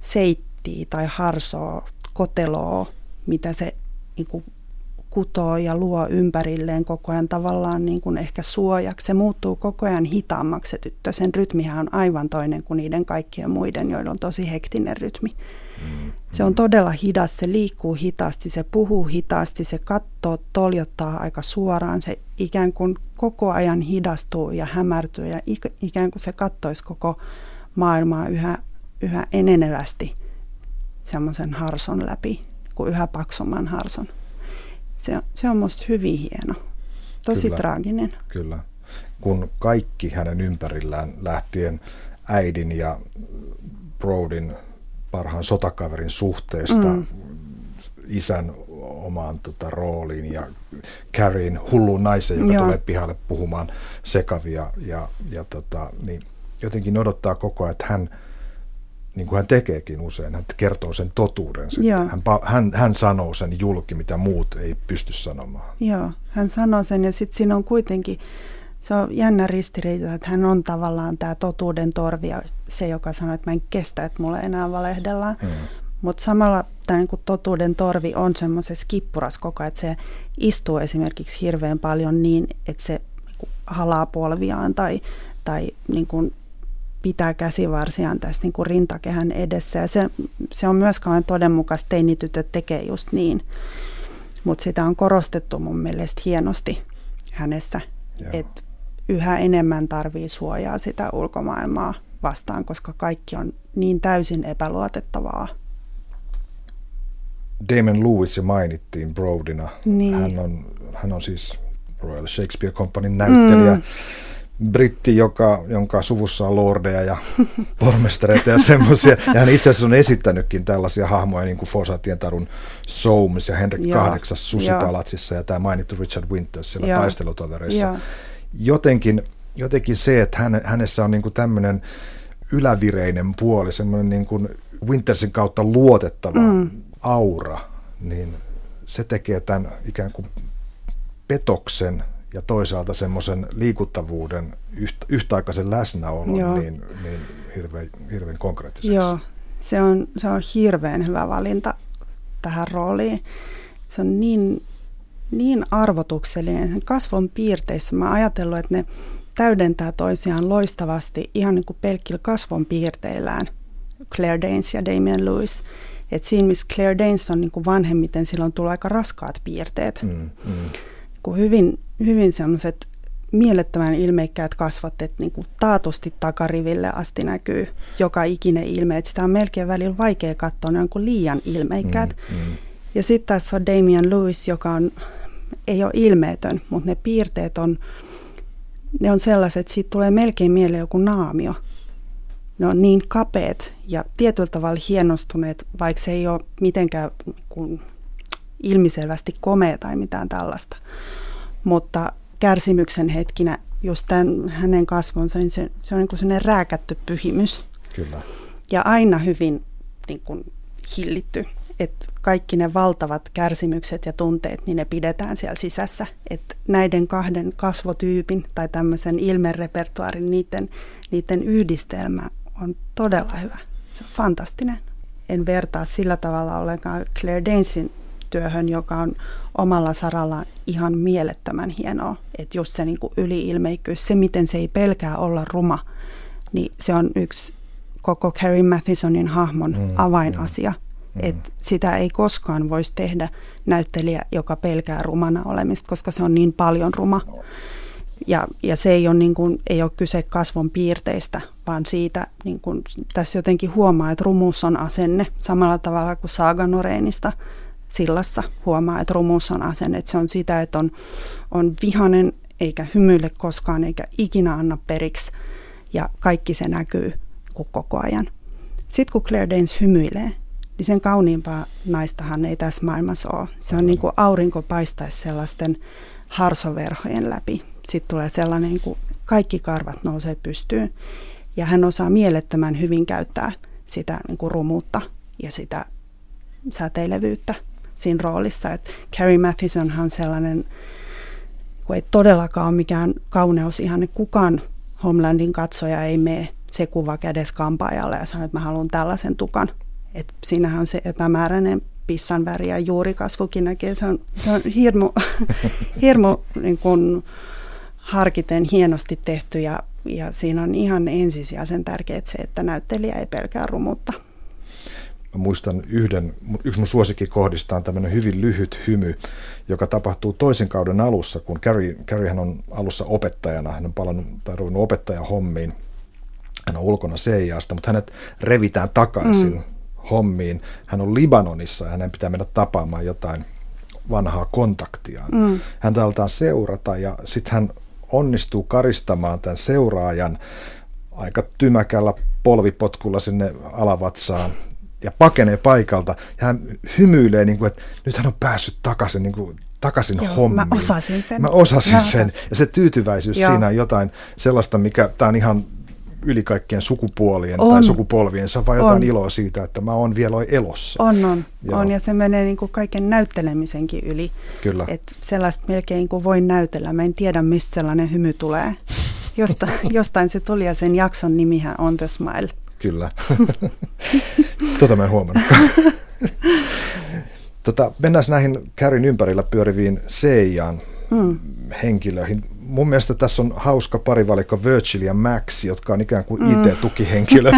seittiä tai harsoa, koteloa, mitä se niin kuin kutoo ja luo ympärilleen koko ajan tavallaan niin kuin ehkä suojaksi. Se muuttuu koko ajan hitaammaksi se tyttö. Sen rytmihän on aivan toinen kuin niiden kaikkien muiden, joilla on tosi hektinen rytmi. Se on todella hidas, se liikkuu hitaasti, se puhuu hitaasti, se katsoo, toljottaa aika suoraan, se ikään kuin koko ajan hidastuu ja hämärtyy ja ikään kuin se kattoisi koko maailmaa yhä, yhä enenevästi semmoisen harson läpi, kuin yhä paksumman harson. Se, se on musta hyvin hieno, tosi kyllä, traaginen. Kyllä, kun kaikki hänen ympärillään lähtien äidin ja Brodyn parhaan sotakaverin suhteesta, mm. isän omaan tota, rooliin ja Carrien hulluun naisen, joka Joo. tulee pihalle puhumaan sekavia. Ja, ja tota, niin jotenkin odottaa koko ajan, että hän, niin kuin hän tekeekin usein, hän kertoo sen totuuden. Hän, hän, hän sanoo sen julki, mitä muut ei pysty sanomaan. Joo, hän sanoo sen ja sitten siinä on kuitenkin... Se on jännä ristiriita, että hän on tavallaan tämä totuuden torvi ja se, joka sanoo, että mä en kestä, että mulle enää valehdellaan. Mm. Mutta samalla tämä niinku totuuden torvi on semmoisessa kippurassa koko ajan, että se istuu esimerkiksi hirveän paljon niin, että se niinku halaa polviaan tai, tai niinku pitää käsivarsiaan tässä niinku rintakehän edessä. Ja se, se on myös kauhean todenmukaista, teinitytöt tekee just niin, mutta sitä on korostettu mun mielestä hienosti hänessä, että yhä enemmän tarvii suojaa sitä ulkomaailmaa vastaan, koska kaikki on niin täysin epäluotettavaa. Damian Lewis jo mainittiin Brodyna. Niin. Hän on, hän on siis Royal Shakespeare Companyn näyttelijä, mm. britti, joka, jonka suvussa on lordeja ja pormestareita ja semmoisia. Ja hän itse asiassa on esittänytkin tällaisia hahmoja, niin kuin Forsythien tarun Soames ja Henrik kahdeksas Susipalatsissa ja tämä mainittu Richard Winters siellä Joo. taistelutovereissa. Joo. Jotenkin, jotenkin se, että hän, hänessä on niin kuin tämmöinen ylävireinen puoli, semmoinen niin kuin Wintersin kautta luotettava mm. aura, niin se tekee tämän ikään kuin petoksen ja toisaalta semmoisen liikuttavuuden yhtä, yhtäaikaisen läsnäolon niin, niin hirveän, hirveän konkreettiseksi. Joo, se on, se on hirveän hyvä valinta tähän rooliin. Se on niin... Niin arvotuksellinen. Sen kasvon piirteissä mä oon ajatellut, että ne täydentää toisiaan loistavasti ihan niin kuin pelkkillä kasvon piirteillään. Claire Danes ja Damian Lewis. Et siinä, missä Claire Danes on niin kuin vanhemmiten, sillä on tullut aika raskaat piirteet. Mm, mm. Kun hyvin, hyvin sellaiset mielettömän ilmeikkäät kasvot, että niin kuin taatusti takariville asti näkyy joka ikinen ilme. Et sitä on melkein välillä vaikea katsoa, ne on kuin liian ilmeikkäät. Mm, mm. Ja sitten tässä on Damian Lewis, joka on, ei ole ilmeetön, mutta ne piirteet on, ne on sellaiset, että siitä tulee melkein mieleen joku naamio. Ne on niin kapeat ja tietyllä tavalla hienostuneet, vaikka se ei ole mitenkään kun ilmiselvästi komea tai mitään tällaista. Mutta kärsimyksen hetkinä just tämän, hänen kasvonsa, niin se, se on niin kuin sellainen rääkätty pyhimys. Kyllä. Ja aina hyvin niin kuin hillitty. että kaikki ne valtavat kärsimykset ja tunteet, niin ne pidetään siellä sisässä. Että näiden kahden kasvotyypin tai tämmöisen ilmerepertuaarin, niiden, niiden yhdistelmä on todella hyvä. Se on fantastinen. En vertaa sillä tavalla ollenkaan Claire Danesin työhön, joka on omalla sarallaan ihan mielettömän hienoa. Että just se niin kuin yli-ilmeikkyys, se miten se ei pelkää olla ruma, niin se on yksi koko Carrie Mathisonin hahmon mm, avainasia. Mm, että mm. sitä ei koskaan voisi tehdä näyttelijä, joka pelkää rumana olemista, koska se on niin paljon ruma. Ja, ja se ei ole, niin kuin, ei ole kyse kasvon piirteistä, vaan siitä, niin kuin, tässä jotenkin huomaa, että rumuus on asenne samalla tavalla kuin Saga Norenista. Sillassa huomaa, että rumuus on asenne, että se on sitä, että on, on vihainen, eikä hymyile koskaan, eikä ikinä anna periksi, ja kaikki se näkyy koko ajan. Sitten kun Claire Danes hymyilee, niin sen kauniimpaa naistahan ei tässä maailmassa ole. Se on niin kuin aurinko paistaisi sellaisten harsoverhojen läpi. Sitten tulee sellainen, niin kuin kaikki karvat nousee pystyyn, ja hän osaa mielettömän hyvin käyttää sitä niin kuin rumuutta ja sitä säteilevyyttä siinä roolissa. Että Carrie Mathison on sellainen, kun ei todellakaan ole mikään kauneus, ihan kukaan Homelandin katsoja ei mene se kuva kädessä kampaajalle ja sanoo, että mä haluan tällaisen tukan. Et siinähän on se epämääräinen pissan väri ja juurikasvukin näkee. Se on, se on hirmu, hirmu niin kun harkiten hienosti tehty ja, ja siinä on ihan ensisijaisen tärkeää se, että näyttelijä ei pelkää rumuutta. Mä muistan yhden, yksi mun suosikkikohdista on tämmöinen hyvin lyhyt hymy, joka tapahtuu toisen kauden alussa, kun Carrie, Carriehän on alussa opettajana, hän on palannut tai ruvennut opettajahommiin, hän on ulkona C I A:sta, mutta hänet revitään takaisin mm. hommiin. Hän on Libanonissa ja hänen pitää mennä tapaamaan jotain vanhaa kontaktiaan. Mm. Häntä aletaan seurata ja sitten hän onnistuu karistamaan tämän seuraajan aika tymäkällä polvipotkulla sinne alavatsaan. Ja pakenee paikalta ja hän hymyilee, niin kuin, että nyt hän on päässyt takaisin, niin kuin, takaisin Joo, hommiin. Mä osasin sen. Mä osasin mä sen. Osasin. Ja se tyytyväisyys Joo. siinä on jotain sellaista, mikä tämä on ihan yli kaikkien sukupuolien on. Tai sukupolvien. Se on vaan jotain on. Iloa siitä, että mä oon vielä elossa. On, on. Ja, on, ja se menee niin kuin kaiken näyttelemisenkin yli. Kyllä. Että sellaista melkein kuin voi näytellä. Mä en tiedä, mistä sellainen hymy tulee. Josta, jostain se tuli ja sen jakson nimihän on The Smile. Kyllä. Tota mä en huomannutkaan. Tota, mennään näihin Carrien ympärillä pyöriviin C I A:n mm. henkilöihin. Mun mielestä tässä on hauska parivalikko Virgil ja Max, jotka on ikään kuin mm. I T-tukihenkilöt.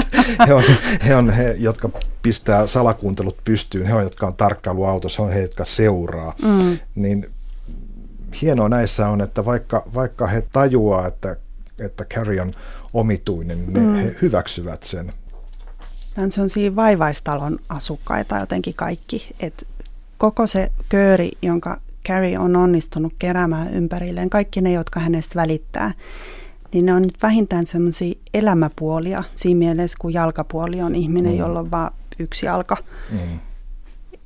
He on, he on he, jotka pistää salakuuntelut pystyyn. He on, jotka on tarkkailuautossa. He on he, jotka seuraa. Mm. Niin, hienoa näissä on, että vaikka, vaikka he tajuaa, että, että Carrie on omituinen, ne mm. he hyväksyvät sen. Se on siinä vaivaistalon asukkaita jotenkin kaikki. Et koko se kööri, jonka Carrie on onnistunut keräämään ympärilleen, kaikki ne, jotka hänestä välittää, niin ne on nyt vähintään sellaisia elämäpuolia siinä mielessä, kun jalkapuoli on ihminen, mm. jolla on vaan yksi jalka. Mm.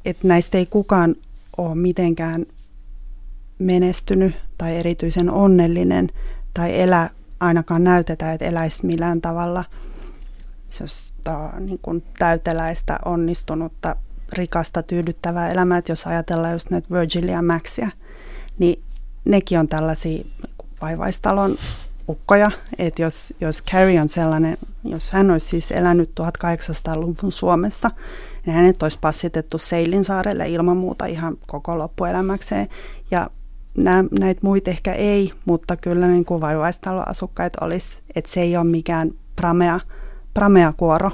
Et näistä ei kukaan ole mitenkään menestynyt tai erityisen onnellinen tai elää, ainakaan näytetä, että eläisi millään tavalla niin kuin täyteläistä, onnistunutta, rikasta, tyydyttävää elämää. Että jos ajatellaan just näitä Virgilia ja Maxia, niin nekin on tällaisia vaivaistalon ukkoja. Että jos, jos Carrie on sellainen, jos hän olisi siis elänyt tuhatkahdeksansataaluvun Suomessa, niin hänet olisi passitettu Seilinsaarelle ilman muuta ihan koko loppuelämäkseen. Ja Nä, näitä muita ehkä ei, mutta kyllä niin kuin vaivaistaloasukkaat olisi, että se ei ole mikään pramea, pramea kuoro,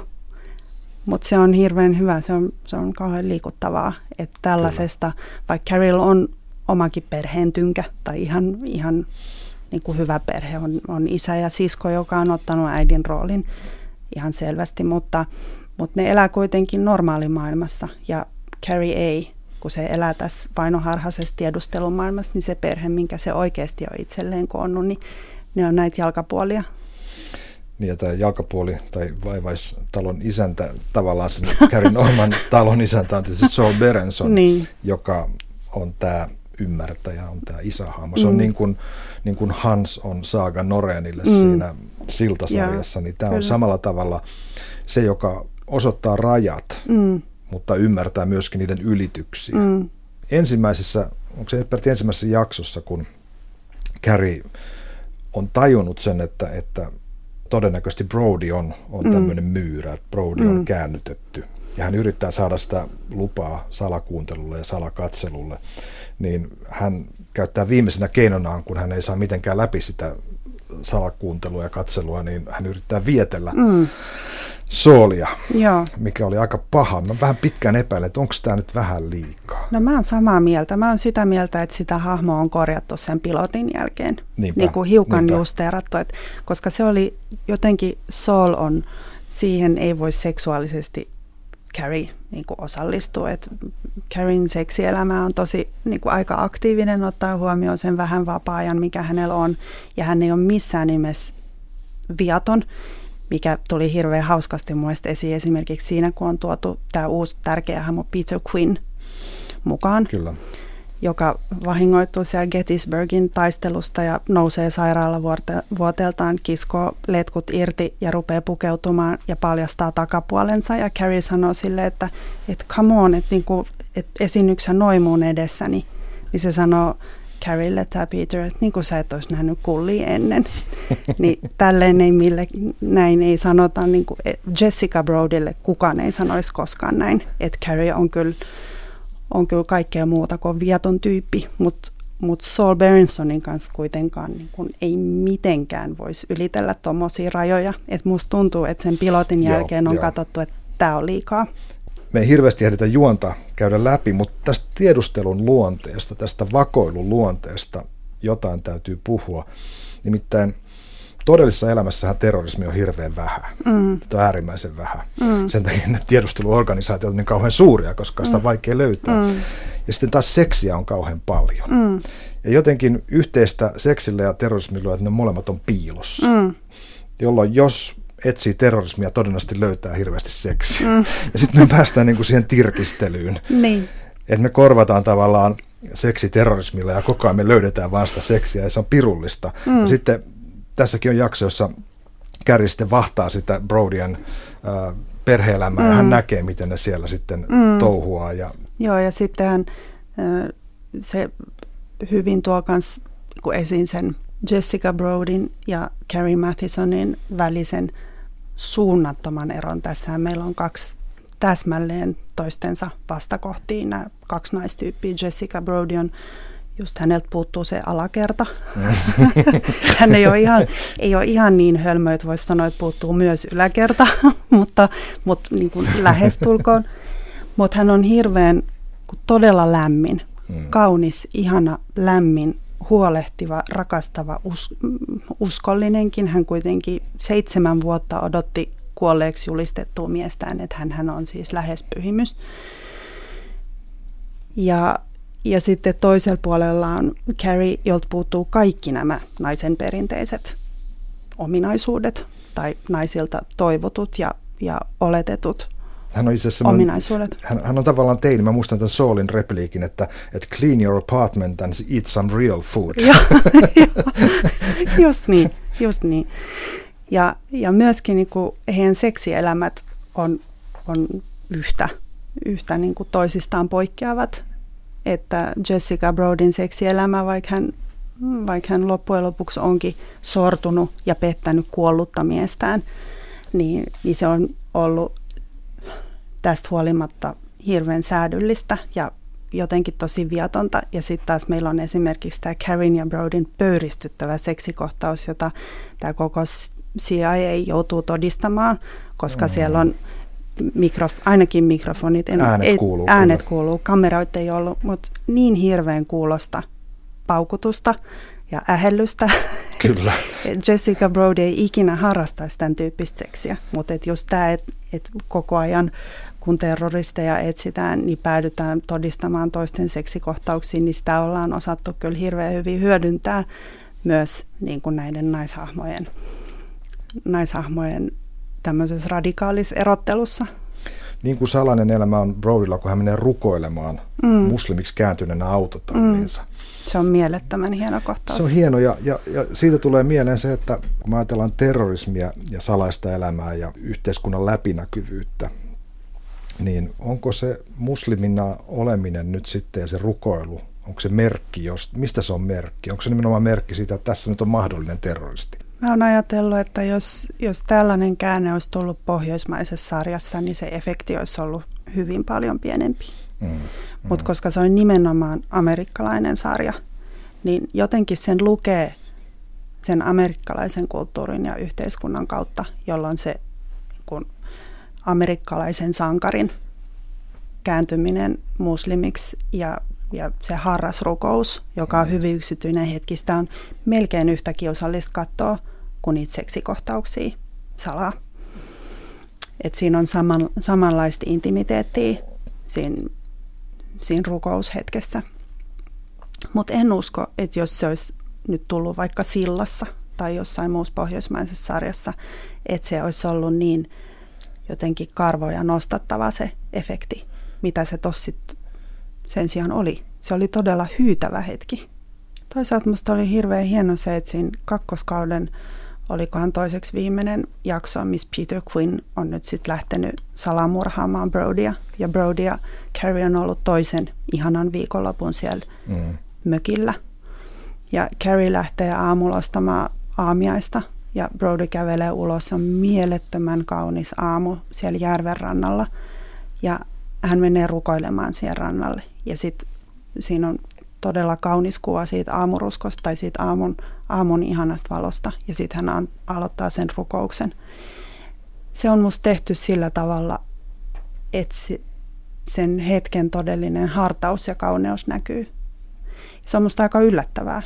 mutta se on hirveän hyvä, se on, se on kauhean liikuttavaa, että tällaisesta, kyllä. vaikka Carriella on omakin perheen tynkä tai ihan, ihan niin kuin hyvä perhe, on, on isä ja sisko, joka on ottanut äidin roolin ihan selvästi, mutta, mutta ne elää kuitenkin normaalimaailmassa ja Carrie ei. Kun se elää tässä vainoharhaisessa tiedustelumaailmassa, niin se perhe, minkä se oikeasti on itselleen koonnut, niin ne on näitä jalkapuolia. Niin, ja tämä jalkapuoli tai vaivaistalon isäntä, tavallaan sen Carrien oman talon isäntä on tietysti Saul Berenson, niin. joka on tämä ymmärtäjä, on tämä isähahmo. Se on mm. niin, kuin, niin kuin Hans on Saga Norenille mm. siinä Siltasarjassa, ja, niin tämä on samalla tavalla se, joka osoittaa rajat. Mm. mutta ymmärtää myöskin niiden ylityksiä. Mm. Ensimmäisessä, onko se nyt ensimmäisessä jaksossa, kun Carrie on tajunnut sen, että, että todennäköisesti Brody on, on mm. tämmöinen myyrä, että Brody mm. on käännytetty. Ja hän yrittää saada sitä lupaa salakuuntelulle ja salakatselulle, niin hän käyttää viimeisenä keinonaan, kun hän ei saa mitenkään läpi sitä salakuuntelua ja katselua, niin hän yrittää vietellä mm. Saulia, joo, mikä oli aika paha. Mä vähän pitkään epäilen, että onko tämä nyt vähän liikaa. No mä oon samaa mieltä. Mä oon sitä mieltä, että sitä hahmoa on korjattu sen pilotin jälkeen. Niinpä, niin kuin hiukan justeerattu, että koska se oli jotenkin Saul on, siihen ei voi seksuaalisesti Carrie niin kuin osallistuu, että Carrien seksielämä on tosi niin kuin aika aktiivinen, ottaa huomioon sen vähän vapaa-ajan, mikä hänellä on, ja hän ei ole missään nimessä viaton, mikä tuli hirveän hauskasti muista esiin esimerkiksi siinä, kun on tuotu tämä uusi tärkeä hahmo Peter Quinn mukaan, kyllä, joka vahingoittuu siellä Gettysburgin taistelusta ja nousee sairaalavuoteeltaan, kiskoo letkut irti ja rupeaa pukeutumaan ja paljastaa takapuolensa. Ja Carrie sanoo silleen, että, että come on, että, niinku, että esiinnyksä noin mun edessäni. Niin se sanoo Carrielle tai Peter, että niin kuin sä et olisi nähnyt kullia ennen. Niin tälleen ei mille, näin ei sanota, niin kuin Jessica Brodylle kukaan ei sanoisi koskaan näin, että Carrie on kyllä... on kyllä kaikkea muuta kuin viaton tyyppi, mutta mut Saul Berensonin kanssa kuitenkaan niin kun ei mitenkään voisi ylitellä tuommoisia rajoja. Et musta tuntuu, että sen pilotin jälkeen joo, on joo. katsottu, että tämä on liikaa. Me ei hirveästi ehditä juonta käydä läpi, mutta tästä tiedustelun luonteesta, tästä vakoilun luonteesta jotain täytyy puhua. Nimittäin todellisessa elämässähän terrorismi on hirveän vähän. Mm. Sitä on äärimmäisen vähän. Mm. Sen takia ne tiedusteluorganisaatiot ovat niin kauhean suuria, koska sitä on vaikea löytää. Mm. Ja sitten taas seksiä on kauhean paljon. Mm. Ja jotenkin yhteistä seksillä ja terrorismilla on, että ne molemmat on piilossa. Mm. Jolloin jos etsii terrorismia, todennäköisesti löytää hirveästi seksiä. Mm. Ja sitten me päästään niin kuin siihen tirkistelyyn. Niin. Että me korvataan tavallaan seksi terrorismilla ja koko ajan me löydetään vaan sitä seksiä ja se on pirullista. Mm. Ja sitten... Tässäkin on jakso, jossa Carrie sitten vahtaa sitä Brodien äh, perhe-elämää, mm. ja hän näkee, miten ne siellä sitten mm. touhuaa. Ja... Joo, ja sittenhän äh, se hyvin tuo kans, kun esiin sen Jessica Brodyn ja Carrie Mathisonin välisen suunnattoman eron. Tässähän meillä on kaksi täsmälleen toistensa vastakohtiin, nämä kaksi naistyyppiä. Jessica Brody on... Just häneltä puuttuu se alakerta. Hän ei ole ihan, ei ole ihan niin hölmö, että voisi sanoa, että puuttuu myös yläkerta, mutta, mutta niin kuin lähestulkoon. Mutta hän on hirveän todella lämmin, kaunis, ihana, lämmin, huolehtiva, rakastava, us, uskollinenkin. Hän kuitenkin seitsemän vuotta odotti kuolleeksi julistettua miestään, että hän on siis lähes pyhimys. Ja... Ja sitten toisella puolella on Carrie, jolta puuttuu kaikki nämä naisen perinteiset ominaisuudet tai naisilta toivotut ja, ja oletetut hän on itse ominaisuudet. Hän, hän on tavallaan teini. Mä muistan tämän Saulin repliikin, että, että clean your apartment and eat some real food. Ja, just niin, just niin. Ja, ja myöskin niin kuin heidän seksielämät on, on yhtä, yhtä niin kuin toisistaan poikkeavat. Että Jessica Brodyn seksielämä, vaikka hän, vaikka hän loppujen lopuksi onkin sortunut ja pettänyt kuollutta miestään, niin, niin se on ollut tästä huolimatta hirveän säädyllistä ja jotenkin tosi viatonta. Ja sitten taas meillä on esimerkiksi tämä Carrien ja Brodyn pöyristyttävä seksikohtaus, jota tämä koko C I A joutuu todistamaan, koska mm-hmm. siellä on... Mikrof, ainakin mikrofonit, en, äänet, et, kuuluu, äänet kuuluu, kameroita ei ollut, mutta niin hirveän kuulosta paukutusta ja ähellystä. Kyllä. Jessica Brody ei ikinä harrastaisi tämän tyyppistä seksiä, mutta et just tämä, että et koko ajan kun terroristeja etsitään, niin päädytään todistamaan toisten seksikohtauksiin, niin sitä ollaan osattu kyllä hirveän hyvin hyödyntää myös niin kuin näiden naishahmojen naishahmojen tämmöisessä radikaalissa erottelussa. Niin kuin salainen elämä on Brodylla, kun hän menee rukoilemaan mm. muslimiksi kääntyneenä autotalliinsa. Mm. Se on mielettömän hieno kohtaus. Se on hieno ja, ja, ja siitä tulee mieleen se, että kun ajatellaan terrorismia ja salaista elämää ja yhteiskunnan läpinäkyvyyttä, niin onko se muslimina oleminen nyt sitten ja se rukoilu, onko se merkki, jos, mistä se on merkki? Onko se nimenomaan merkki siitä, että tässä nyt on mahdollinen terroristi? Mä oon ajatellut, että jos, jos tällainen käänne olisi tullut pohjoismaisessa sarjassa, niin se efekti olisi ollut hyvin paljon pienempi. Mm, mm. Mutta koska se on nimenomaan amerikkalainen sarja, niin jotenkin sen lukee sen amerikkalaisen kulttuurin ja yhteiskunnan kautta, jolloin se kun amerikkalaisen sankarin kääntyminen muslimiksi ja, ja se harrasrukous, joka on hyvin yksityinen hetki, sitä on melkein yhtä kiusallista katsoa kuin niitä seksikohtauksia salaa. Et siinä on saman, samanlaista intimiteettiä siinä, siinä rukoushetkessä. Mutta en usko, että jos se olisi nyt tullut vaikka Sillassa tai jossain muussa pohjoismaisessa sarjassa, että se olisi ollut niin jotenkin karvoja nostattava se efekti, mitä se tossa sen sijaan oli. Se oli todella hyytävä hetki. Toisaalta musta oli hirveän hieno se, että siinä kakkoskauden, olikohan toiseksi viimeinen jakso, missä Peter Quinn on nyt sitten lähtenyt salamurhaamaan Brodia. Ja Brody ja Carrie on ollut toisen ihanan viikonlopun siellä mm. mökillä. Ja Carrie lähtee aamulla ostamaan aamiaista ja Brody kävelee ulos. Se on mielettömän kaunis aamu siellä järven rannalla ja hän menee rukoilemaan siihen rannalle. Ja sitten siinä on todella kaunis kuva siitä aamuruskosta tai siitä aamun, aamun ihanasta valosta ja sitten hän aloittaa sen rukouksen. Se on musta tehty sillä tavalla, että sen hetken todellinen hartaus ja kauneus näkyy. Se on musta aika yllättävää,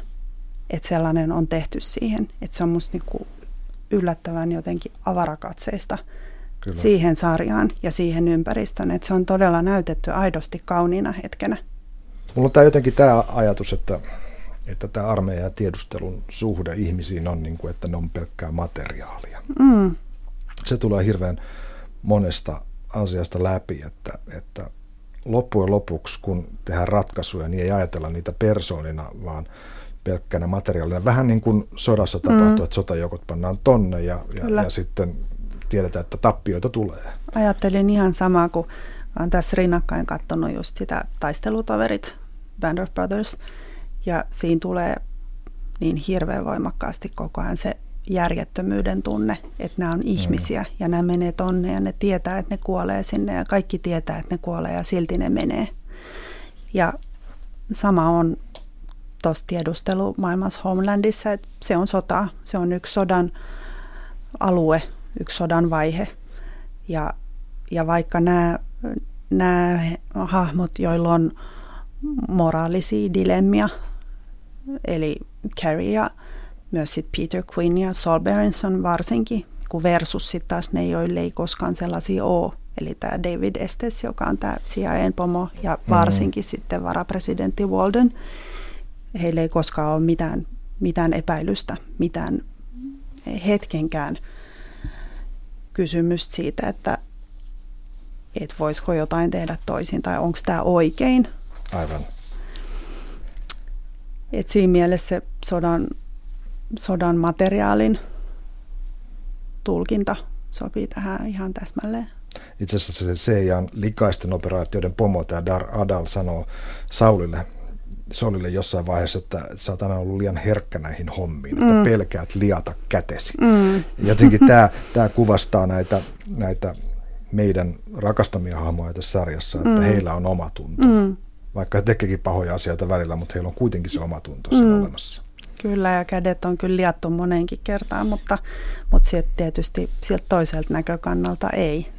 että sellainen on tehty siihen. Että se on musta niinku yllättävän jotenkin avarakatseista Kyllä. siihen sarjaan ja siihen ympäristöön. Että se on todella näytetty aidosti kauniina hetkenä. Mulla on tää jotenkin tämä ajatus, että että tämä armeijan ja tiedustelun suhde ihmisiin on niin kuin, että ne on pelkkää materiaalia. Mm. Se tulee hirveän monesta asiasta läpi, että, että loppujen lopuksi, kun tehdään ratkaisuja, niin ei ajatella niitä persoonina, vaan pelkkänä materiaalina. Vähän niin kuin sodassa tapahtuu, mm. että sotajoukot pannaan tonne ja, ja, ja sitten tiedetään, että tappioita tulee. Ajattelin ihan samaa, kun olen tässä rinnakkain katsonut just sitä Taistelutoverit, Band of Brothers, ja siinä tulee niin hirveän voimakkaasti koko ajan se järjettömyyden tunne, että nämä on ihmisiä mm. ja nämä menee tonne ja ne tietää, että ne kuolee sinne ja kaikki tietää, että ne kuolee ja silti ne menee. Ja sama on tuossa tiedustelumaailmassa Homelandissa, että se on sota, se on yksi sodan alue, yksi sodan vaihe ja, ja vaikka nämä, nämä hahmot, joilla on moraalisia dilemmia, eli Carrie ja myös sit Peter Quinn ja Saul Berenson varsinkin, kun versus sitten taas ne, joille ei koskaan sellaisia ole. Eli tämä David Estes, joka on tämä C I A-pomo, ja varsinkin mm-hmm. sitten varapresidentti Walden. Heillä ei koskaan ole mitään, mitään epäilystä, mitään hetkenkään kysymystä siitä, että et voisiko jotain tehdä toisin, tai onko tämä oikein. Aivan. Et siinä mielessä se sodan... sodan materiaalin tulkinta sopii tähän ihan täsmälleen. Itse asiassa se C I A:n likaisten operaatioiden pomo, tämä Dar Adal, sanoo Saulille, Saulille jossain vaiheessa, että sä oot aina ollut liian herkkä näihin hommiin, mm. että pelkäät liata kätesi. Mm. Jotenkin tämä, tämä kuvastaa näitä, näitä meidän rakastamia hahmoja tässä sarjassa, että mm. heillä on oma tunto. Mm. Vaikka he tekevätkin pahoja asioita välillä, mutta heillä on kuitenkin se oma tunto siinä mm. olemassa. Kyllä, ja kädet on kyllä liattu moneenkin kertaan, mutta, mutta sieltä tietysti sieltä toiselta näkökannalta ei.